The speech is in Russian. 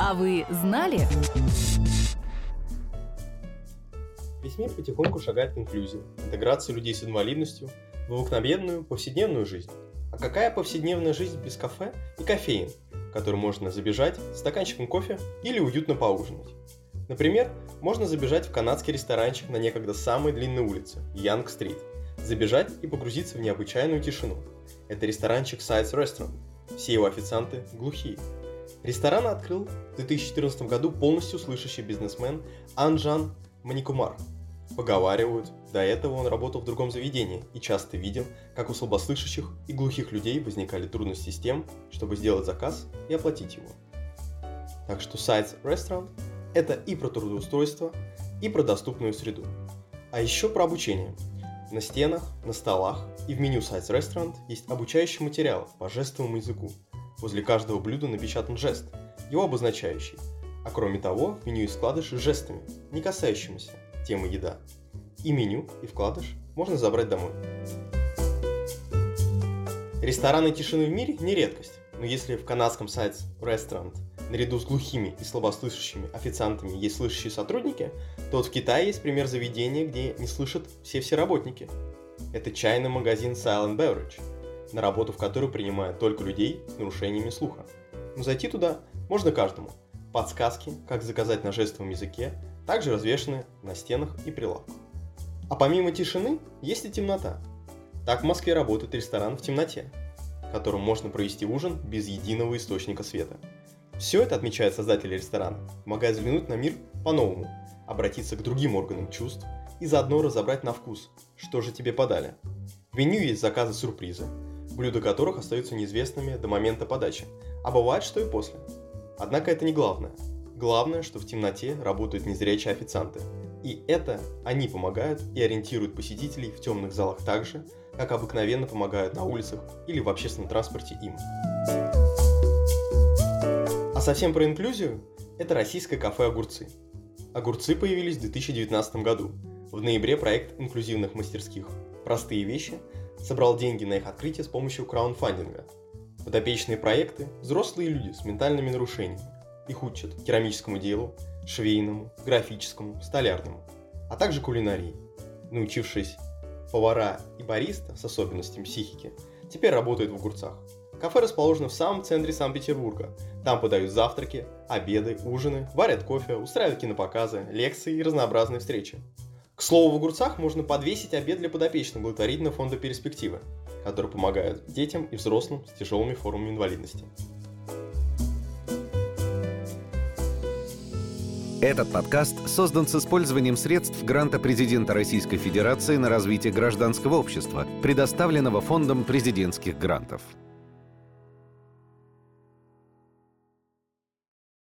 А вы знали? Весь мир потихоньку шагает к инклюзии, интеграции людей с инвалидностью в обыкновенную повседневную жизнь. А какая повседневная жизнь без кафе и кофеин, в который можно забежать с стаканчиком кофе или уютно поужинать? Например, можно забежать в канадский ресторанчик на некогда самой длинной улице – Янг-стрит, забежать и погрузиться в необычайную тишину. Это ресторанчик Sides Restaurant, все его официанты глухие. Ресторан открыл в 2014 году полностью слышащий бизнесмен Анжан Маникумар. Поговаривают, до этого он работал в другом заведении и часто видел, как у слабослышащих и глухих людей возникали трудности с тем, чтобы сделать заказ и оплатить его. Так что Sides Restaurant – это и про трудоустройство, и про доступную среду. А еще про обучение. На стенах, на столах и в меню Sides Restaurant есть обучающий материал по жестовому языку. Возле каждого блюда напечатан жест, его обозначающий. А кроме того, в меню есть вкладыши с жестами, не касающимися темы еда. И меню, и вкладыш можно забрать домой. Рестораны тишины в мире не редкость, но если в канадском Sides Restaurant наряду с глухими и слабослышащими официантами есть слышащие сотрудники, то вот в Китае есть пример заведения, где не слышат все работники. Это чайный магазин Silent Beverage, на работу в который принимают только людей с нарушениями слуха. Но зайти туда можно каждому. Подсказки, как заказать на жестовом языке, также развешаны на стенах и прилавках. А помимо тишины есть и темнота. Так в Москве работает ресторан в темноте, в котором можно провести ужин без единого источника света. Все это, отмечают создатели ресторана, помогает взглянуть на мир по-новому, обратиться к другим органам чувств и заодно разобрать на вкус, что же тебе подали. В меню есть заказы-сюрпризы, блюда которых остаются неизвестными до момента подачи, а бывает, что и после. Однако это не главное. Главное, что в темноте работают незрячие официанты. И это они помогают и ориентируют посетителей в темных залах так же, как обыкновенно помогают на улицах или в общественном транспорте им. А совсем про инклюзию – это российское кафе «Огурцы». «Огурцы» появились в 2019 году. В ноябре проект инклюзивных мастерских «Простые вещи» собрал деньги на их открытие с помощью краундфандинга. Подопечные проекты – взрослые люди с ментальными нарушениями. Их учат керамическому делу, швейному, графическому, столярному, а также кулинарии. Научившись повара и бариста с особенностями психики, теперь работают в «Огурцах». Кафе расположено в самом центре Санкт-Петербурга. Там подают завтраки, обеды, ужины, варят кофе, устраивают кинопоказы, лекции и разнообразные встречи. К слову, в «Огурцах» можно подвесить обед для подопечных благотворительного фонда «Перспективы», который помогает детям и взрослым с тяжелыми формами инвалидности. Этот подкаст создан с использованием средств гранта президента Российской Федерации на развитие гражданского общества, предоставленного Фондом президентских грантов.